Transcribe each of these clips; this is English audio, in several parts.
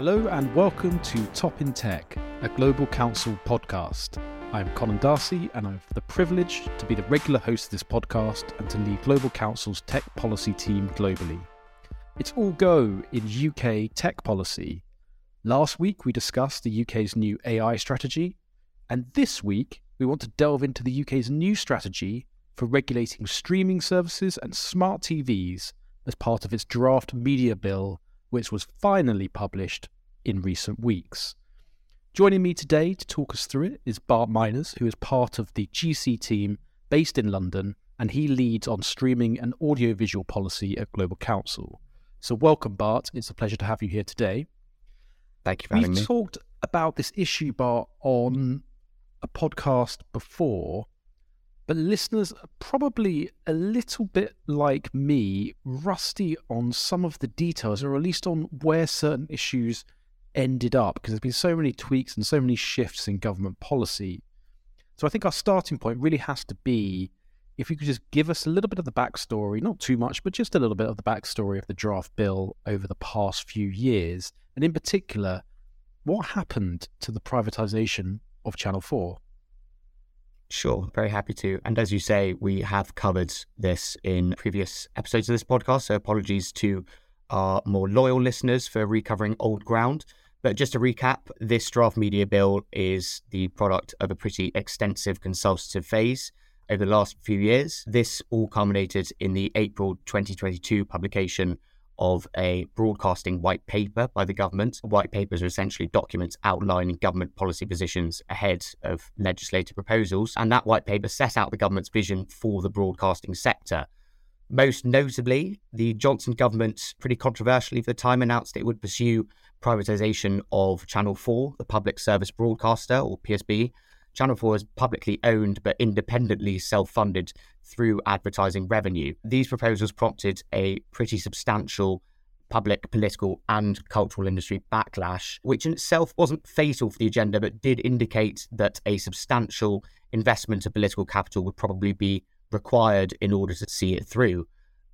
Hello and welcome to Top in Tech, a Global Council podcast. I'm Conan D'Arcy and I have the privilege to be the regular host of this podcast and to lead Global Council's tech policy team globally. It's all go in UK tech policy. Last week we discussed the UK's new AI strategy, and this week we want to delve into the UK's new strategy for regulating streaming services and smart TVs as part of its Draft Media Bill, which was finally published in recent weeks. Joining me today to talk us through it is Bart Myners, who is part of the GC team based in London, and he leads on streaming and audiovisual policy at Global Council. So welcome, Bart. It's a pleasure to have you here today. Thank you for having me. We've talked about this issue, Bart, on a podcast before, but listeners are probably a little bit like me, rusty on some of the details, or at least on where certain issues ended up, because there's been so many tweaks and so many shifts in government policy. So I think our starting point really has to be, if you could just give us a little bit of the backstory, not too much, but just a little bit of the backstory of the draft bill over the past few years, and in particular, what happened to the privatisation of Channel 4? Sure, very happy to. And as you say, we have covered this in previous episodes of this podcast, so apologies to our more loyal listeners for recovering old ground. But just to recap, this draft media bill is the product of a pretty extensive consultative phase over the last few years. This all culminated in the April 2022 publication of a broadcasting white paper by the government. White papers are essentially documents outlining government policy positions ahead of legislative proposals, and that white paper set out the government's vision for the broadcasting sector. Most notably, the Johnson government, pretty controversially for the time, announced it would pursue privatisation of Channel 4, the public service broadcaster, or PSB. Channel 4 is publicly owned but independently self-funded through advertising revenue. These proposals prompted a pretty substantial public, political and cultural industry backlash, which in itself wasn't fatal for the agenda, but did indicate that a substantial investment of political capital would probably be required in order to see it through.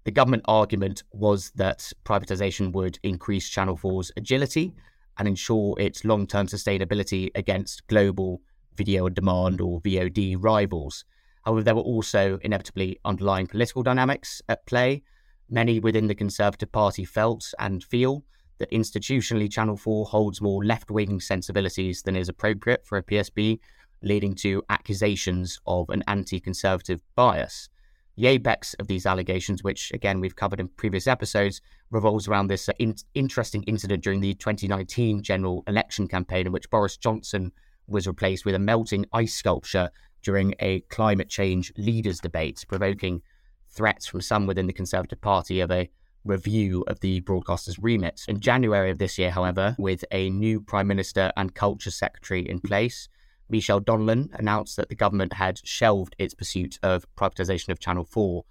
The government argument was that privatisation would increase Channel 4's agility and ensure its long-term sustainability against global video on demand or VOD rivals. However, there were also inevitably underlying political dynamics at play. Many within the Conservative Party felt and feel that institutionally Channel 4 holds more left-wing sensibilities than is appropriate for a PSB, leading to accusations of an anti-conservative bias. The apex of these allegations, which again we've covered in previous episodes, revolves around this interesting incident during the 2019 general election campaign in which Boris Johnson was replaced with a melting ice sculpture during a climate change leaders debate, provoking threats from some within the Conservative Party of a review of the broadcaster's remit. In January of this year, however, with a new Prime Minister and Culture Secretary in place, Michel Donlan announced that the government had shelved its pursuit of privatisation of Channel 4.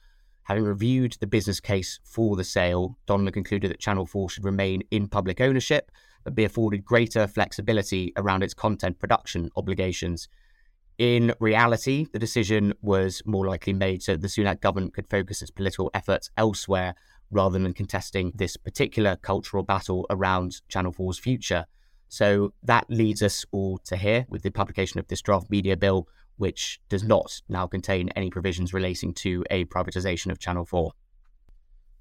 Having reviewed the business case for the sale, Donlan concluded that Channel 4 should remain in public ownership but be afforded greater flexibility around its content production obligations. In reality, the decision was more likely made so the Sunak government could focus its political efforts elsewhere rather than contesting this particular cultural battle around Channel 4's future. So that leads us all to here with the publication of this draft media bill, which does not now contain any provisions relating to a privatisation of Channel 4.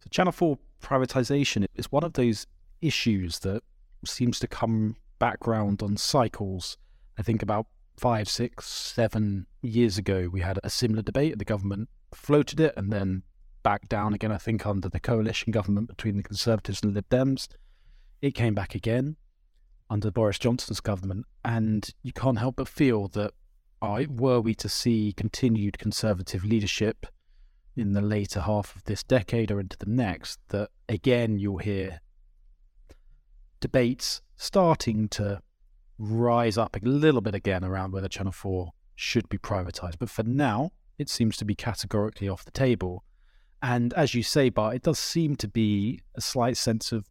So Channel 4 privatisation is one of those issues that seems to come back round on cycles. I think about 5, 6, 7 years ago, we had a similar debate. The government floated it and then back down again, I think, under the coalition government between the Conservatives and the Lib Dems. It came back again under Boris Johnson's government. And you can't help but feel that were we to see continued Conservative leadership in the later half of this decade or into the next, that again, you'll hear debates starting to rise up a little bit again around whether Channel 4 should be privatised. But for now, it seems to be categorically off the table. And as you say, Bart, it does seem to be a slight sense of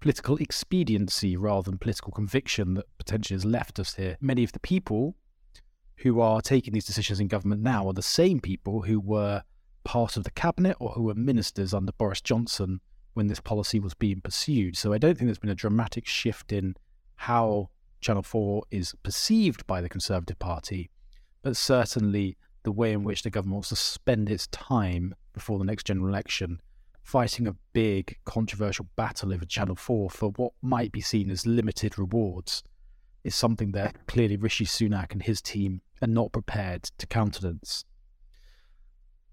political expediency rather than political conviction that potentially has left us here. Many of the people who are taking these decisions in government now are the same people who were part of the cabinet or who were ministers under Boris Johnson when this policy was being pursued. So I don't think there's been a dramatic shift in how Channel 4 is perceived by the Conservative Party, but certainly the way in which the government wants to spend its time before the next general election fighting a big controversial battle over Channel 4 for what might be seen as limited rewards is something that clearly Rishi Sunak and his team are not prepared to countenance.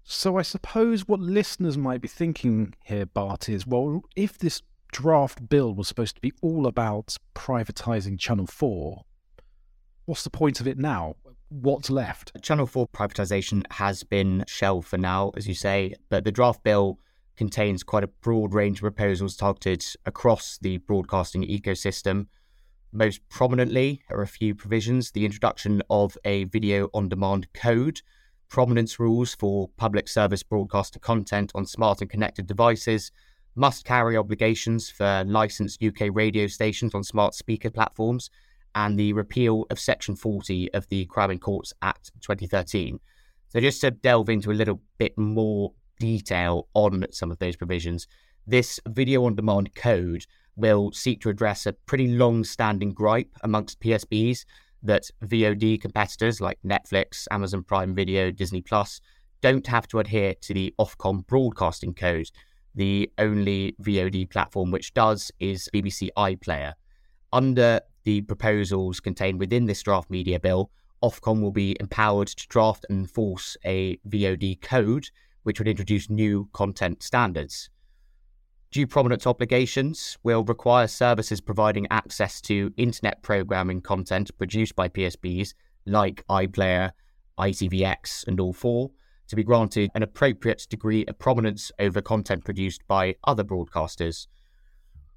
So I suppose what listeners might be thinking here, Bart, is, well, if this draft bill was supposed to be all about privatising Channel 4, what's the point of it now? What's left? Channel 4 privatisation has been shelved for now, as you say, but the draft bill contains quite a broad range of proposals targeted across the broadcasting ecosystem. Most prominently are a few provisions: the introduction of a video-on-demand code, prominence rules for public service broadcaster content on smart and connected devices, must-carry obligations for licensed UK radio stations on smart speaker platforms, and the repeal of Section 40 of the Crown and Courts Act 2013. So just to delve into a little bit more detail on some of those provisions, this video-on-demand code will seek to address a pretty long-standing gripe amongst PSBs that VOD competitors like Netflix, Amazon Prime Video, Disney Plus don't have to adhere to the Ofcom broadcasting code. The only VOD platform which does is BBC iPlayer. Under the proposals contained within this draft media bill, Ofcom will be empowered to draft and enforce a VOD code which would introduce new content standards. Due prominence obligations will require services providing access to internet programming content produced by PSBs like iPlayer, ITVX and All 4 to be granted an appropriate degree of prominence over content produced by other broadcasters.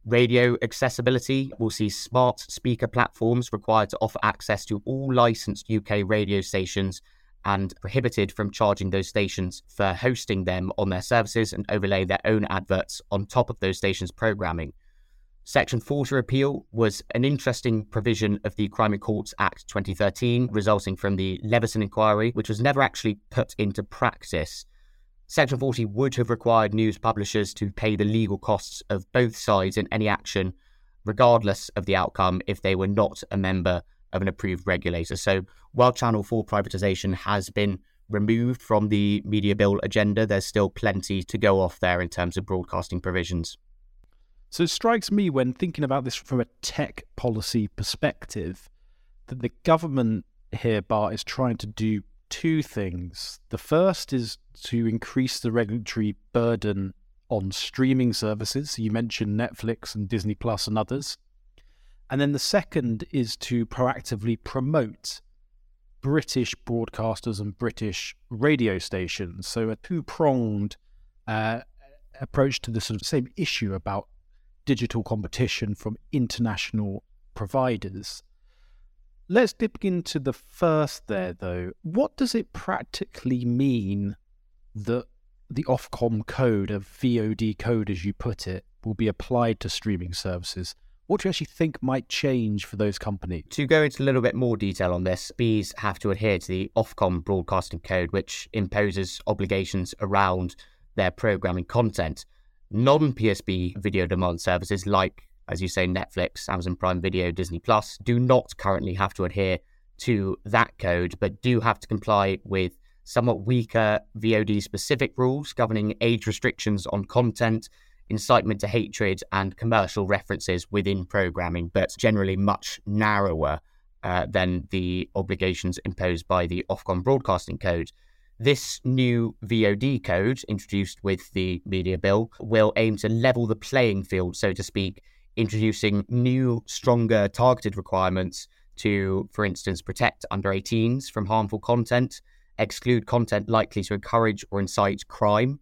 Radio accessibility will see smart speaker platforms required to offer access to all licensed UK radio stations and prohibited from charging those stations for hosting them on their services and overlay their own adverts on top of those stations' programming. Section 40 repeal was an interesting provision of the Crown and Courts Act 2013, resulting from the Leveson inquiry, which was never actually put into practice. Section 40 would have required news publishers to pay the legal costs of both sides in any action, regardless of the outcome, if they were not a member of an approved regulator. So while Channel 4 privatisation has been removed from the media bill agenda, there's still plenty to go off there in terms of broadcasting provisions. So it strikes me when thinking about this from a tech policy perspective that the government here, Bart, is trying to do two things. The first is to increase the regulatory burden on streaming services. So you mentioned Netflix and Disney Plus and others. And then the second is to proactively promote British broadcasters and British radio stations. So a two-pronged approach to the sort of same issue about digital competition from international providers. Let's dip into the first there, though. What does it practically mean that the Ofcom code, a VOD code as you put it, will be applied to streaming services? What do you actually think might change for those companies? To go into a little bit more detail on this, Bs have to adhere to the Ofcom broadcasting code, which imposes obligations around their programming content. Non-PSB video demand services like, as you say, Netflix, Amazon Prime Video, Disney Plus, do not currently have to adhere to that code, but do have to comply with somewhat weaker VOD-specific rules governing age restrictions on content, incitement to hatred and commercial references within programming, but generally much narrower than the obligations imposed by the Ofcom broadcasting code. This new VOD code, introduced with the media bill, will aim to level the playing field, so to speak, introducing new, stronger targeted requirements to, for instance, protect under-18s from harmful content, exclude content likely to encourage or incite crime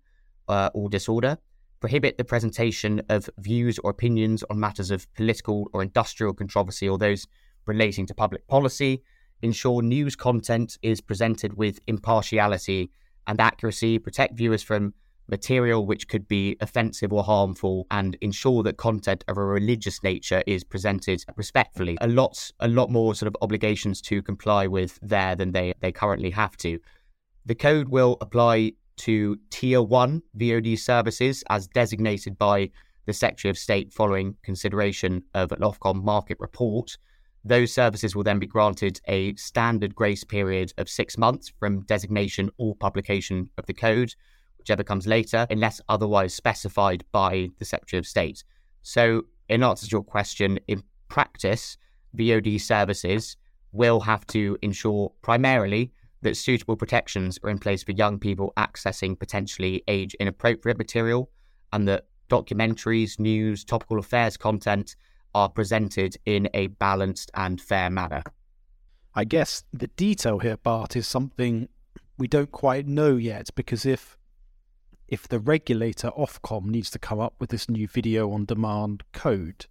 or disorder, prohibit the presentation of views or opinions on matters of political or industrial controversy or those relating to public policy, ensure news content is presented with impartiality and accuracy, protect viewers from material which could be offensive or harmful, and ensure that content of a religious nature is presented respectfully. A lot more sort of obligations to comply with there than they currently have to. The code will apply to Tier 1 VOD services as designated by the Secretary of State following consideration of an Ofcom market report. Those services will then be granted a standard grace period of 6 months from designation or publication of the code, whichever comes later, unless otherwise specified by the Secretary of State. So, in answer to your question, in practice, VOD services will have to ensure primarily that suitable protections are in place for young people accessing potentially age-inappropriate material, and that documentaries, news, topical affairs content are presented in a balanced and fair manner. I guess the detail here, Bart, is something we don't quite know yet, because if the regulator, Ofcom, needs to come up with this new video on demand code,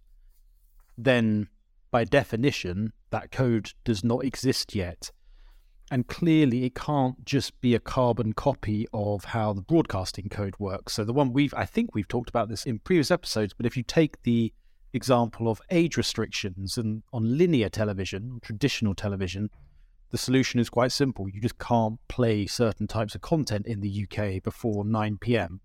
then by definition, that code does not exist yet. And clearly it can't just be a carbon copy of how the broadcasting code works. So the one I think we've talked about this in previous episodes, but if you take the example of age restrictions and on linear television, traditional television, the solution is quite simple. You just can't play certain types of content in the UK before 9 p.m.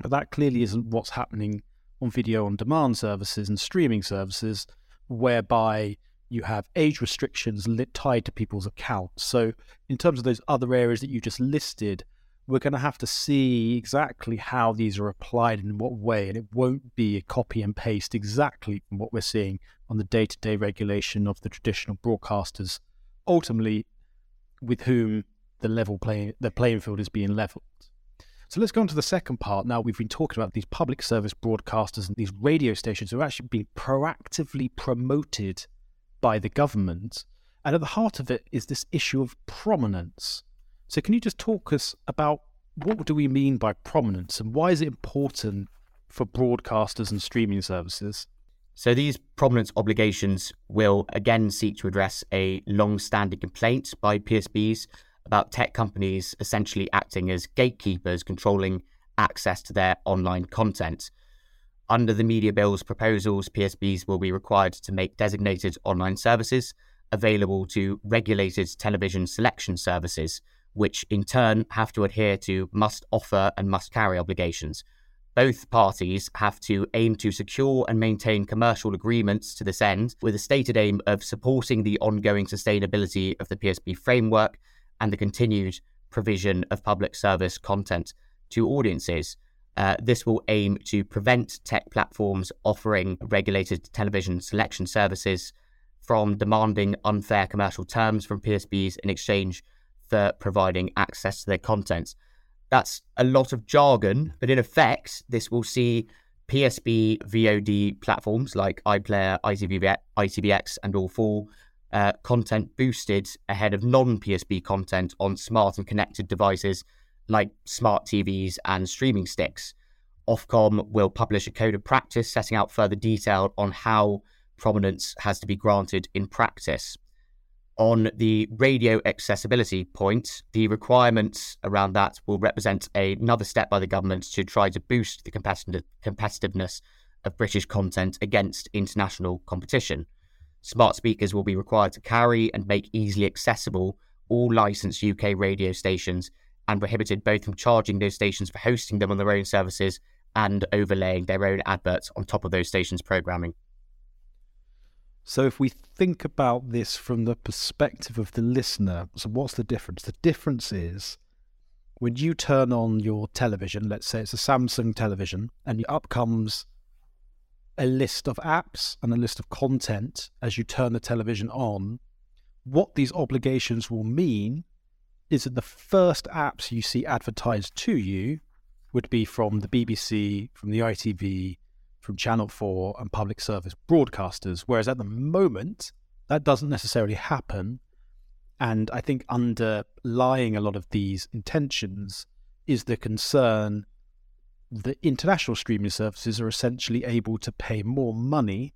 But that clearly isn't what's happening on video on demand services and streaming services, whereby you have age restrictions tied to people's accounts. So in terms of those other areas that you just listed, we're going to have to see exactly how these are applied and in what way, and it won't be a copy and paste exactly from what we're seeing on the day-to-day regulation of the traditional broadcasters, ultimately with whom the playing field is being levelled. So let's go on to the second part. Now, we've been talking about these public service broadcasters and these radio stations who are actually being proactively promoted by the government. And at the heart of it is this issue of prominence. So can you just talk us about what do we mean by prominence, and why is it important for broadcasters and streaming services? So these prominence obligations will again seek to address a long-standing complaint by PSBs about tech companies essentially acting as gatekeepers, controlling access to their online content. Under the Media Bill's proposals, PSBs will be required to make designated online services available to regulated television selection services, which in turn have to adhere to must-offer and must-carry obligations. Both parties have to aim to secure and maintain commercial agreements to this end, with a stated aim of supporting the ongoing sustainability of the PSB framework and the continued provision of public service content to audiences. This will aim to prevent tech platforms offering regulated television selection services from demanding unfair commercial terms from PSBs in exchange for providing access to their content. That's a lot of jargon, but in effect, this will see PSB VOD platforms like iPlayer, ITVX, and All 4 content boosted ahead of non-PSB content on smart and connected devices like smart TVs and streaming sticks. Ofcom will publish a code of practice setting out further detail on how prominence has to be granted in practice. On the radio accessibility point, the requirements around that will represent another step by the government to try to boost the competitiveness of British content against international competition. Smart speakers will be required to carry and make easily accessible all licensed UK radio stations, and prohibited both from charging those stations for hosting them on their own services and overlaying their own adverts on top of those stations' programming. So if we think about this from the perspective of the listener, so what's the difference? The difference is when you turn on your television, let's say it's a Samsung television, and up comes a list of apps and a list of content as you turn the television on. What these obligations will mean is that the first apps you see advertised to you would be from the BBC, from the ITV, from Channel 4 and public service broadcasters, whereas at the moment that doesn't necessarily happen. And I think underlying a lot of these intentions is the concern that international streaming services are essentially able to pay more money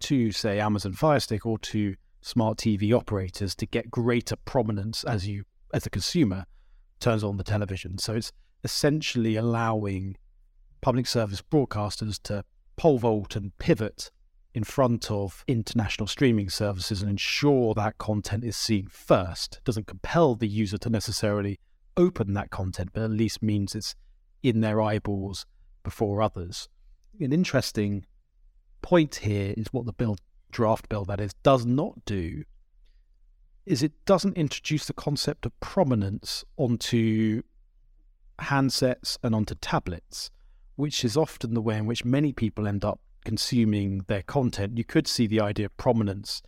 to, say, Amazon Fire Stick or to smart TV operators to get greater prominence as a consumer turns on the television. So it's essentially allowing public service broadcasters to pole vault and pivot in front of international streaming services and ensure that content is seen first. It doesn't compel the user to necessarily open that content, but at least means it's in their eyeballs before others. an interesting point here is what the draft bill that is does not do is it doesn't introduce the concept of prominence onto handsets and onto tablets, which is often the way in which many people end up consuming their content. You could see the idea of prominence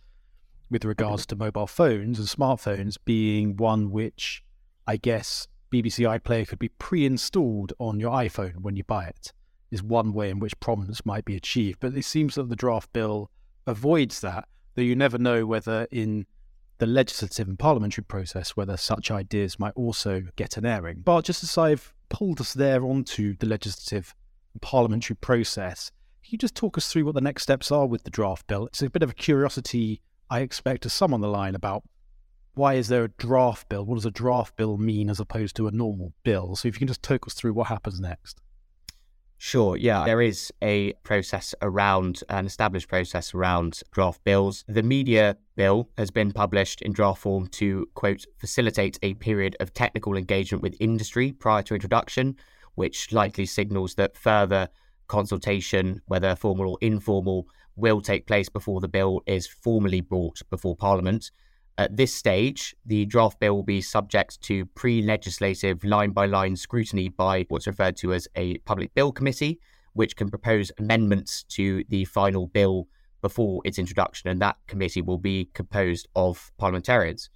with regards to mobile phones and smartphones being one which, I guess, BBC iPlayer could be pre-installed on your iPhone when you buy it, is one way in which prominence might be achieved. But it seems that the draft bill avoids that, though you never know whether in the legislative and parliamentary process whether such ideas might also get an airing. But just as I've pulled us there onto the legislative and parliamentary process, can you just talk us through what the next steps are with the draft bill? It's a bit of a curiosity, I expect, to some on the line about why is there a draft bill? What does a draft bill mean as opposed to a normal bill? So if you can just talk us through what happens next. Sure, yeah. There is a process around, an established process around draft bills. The media bill has been published in draft form to, quote, facilitate a period of technical engagement with industry prior to introduction, which likely signals that further consultation, whether formal or informal, will take place before the bill is formally brought before Parliament. At this stage, the draft bill will be subject to pre-legislative line-by-line scrutiny by what's referred to as a public bill committee, which can propose amendments to the final bill before its introduction, and that committee will be composed of parliamentarians.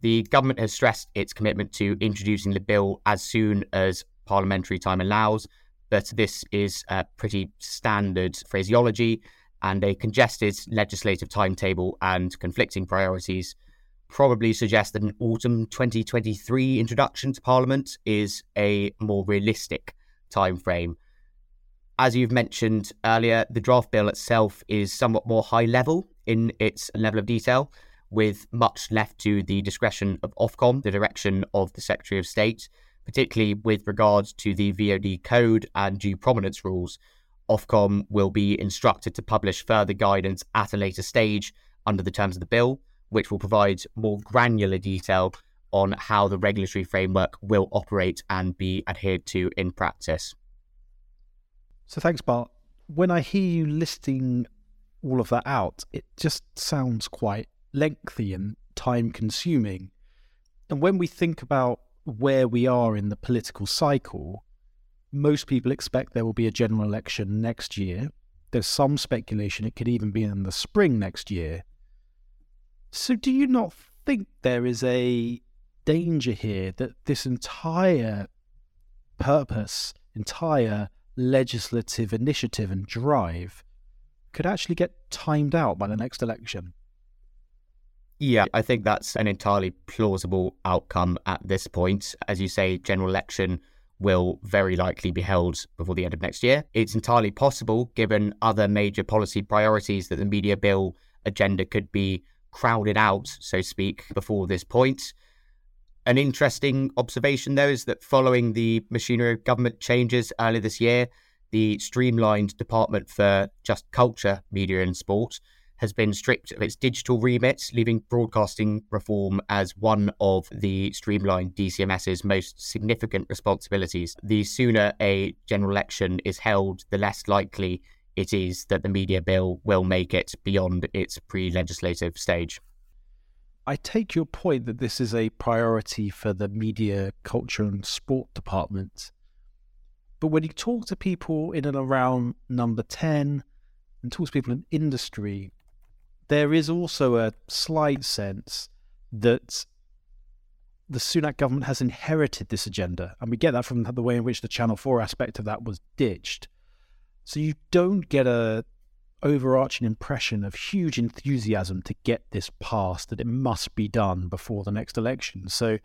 The government has stressed its commitment to introducing the bill as soon as parliamentary time allows, but this is a pretty standard phraseology and a congested legislative timetable and conflicting priorities probably suggest that an autumn 2023 introduction to Parliament is a more realistic timeframe. As you've mentioned earlier, the draft bill itself is somewhat more high level in its level of detail, with much left to the discretion of Ofcom, the direction of the Secretary of State, particularly with regards to the VOD code and due prominence rules. Ofcom will be instructed to publish further guidance at a later stage under the terms of the bill, which will provide more granular detail on how the regulatory framework will operate and be adhered to in practice. So thanks, Bart. When I hear you listing all of that out, it just sounds quite lengthy and time-consuming. And when we think about where we are in the political cycle, most people expect there will be a general election next year. There's some speculation it could even be in the spring next year. So do you not think there is a danger here that this entire purpose, entire legislative initiative and drive could actually get timed out by the next election? Yeah, I think that's an entirely plausible outcome at this point. As you say, general election will very likely be held before the end of next year. It's entirely possible, given other major policy priorities, that the media bill agenda could be crowded out, so to speak, before this point. An interesting observation, though, is that following the machinery of government changes earlier this year, the streamlined Department for Just Culture, Media and Sport has been stripped of its digital remit, leaving broadcasting reform as one of the streamlined DCMS's most significant responsibilities. The sooner a general election is held, the less likely it is that the media bill will make it beyond its pre-legislative stage. I take your point that this is a priority for the media, culture and sport department. But when you talk to people in and around Number 10 and talk to people in industry, there is also a slight sense that the Sunak government has inherited this agenda. And we get that from the way in which the Channel 4 aspect of that was ditched. So you don't get a overarching impression of huge enthusiasm to get this passed, that it must be done before the next election. So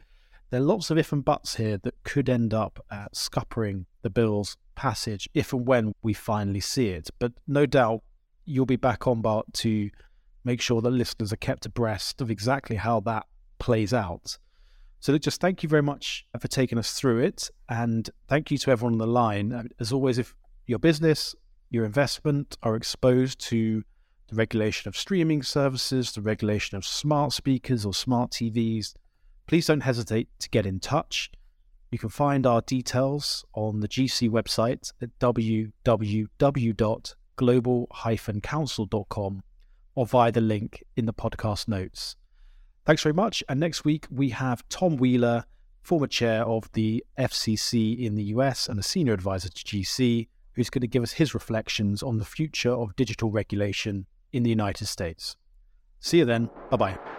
there are lots of if and buts here that could end up scuppering the bill's passage if and when we finally see it. But no doubt you'll be back on, Bart, to make sure that listeners are kept abreast of exactly how that plays out. So just thank you very much for taking us through it. And thank you to everyone on the line. As always, if your business, your investment are exposed to the regulation of streaming services, the regulation of smart speakers or smart TVs, please don't hesitate to get in touch. You can find our details on the GC website at www.global-council.com or via the link in the podcast notes. Thanks very much. And next week we have Tom Wheeler, former chair of the FCC in the US and a senior advisor to GC, who's going to give us his reflections on the future of digital regulation in the United States. See you then. Bye-bye.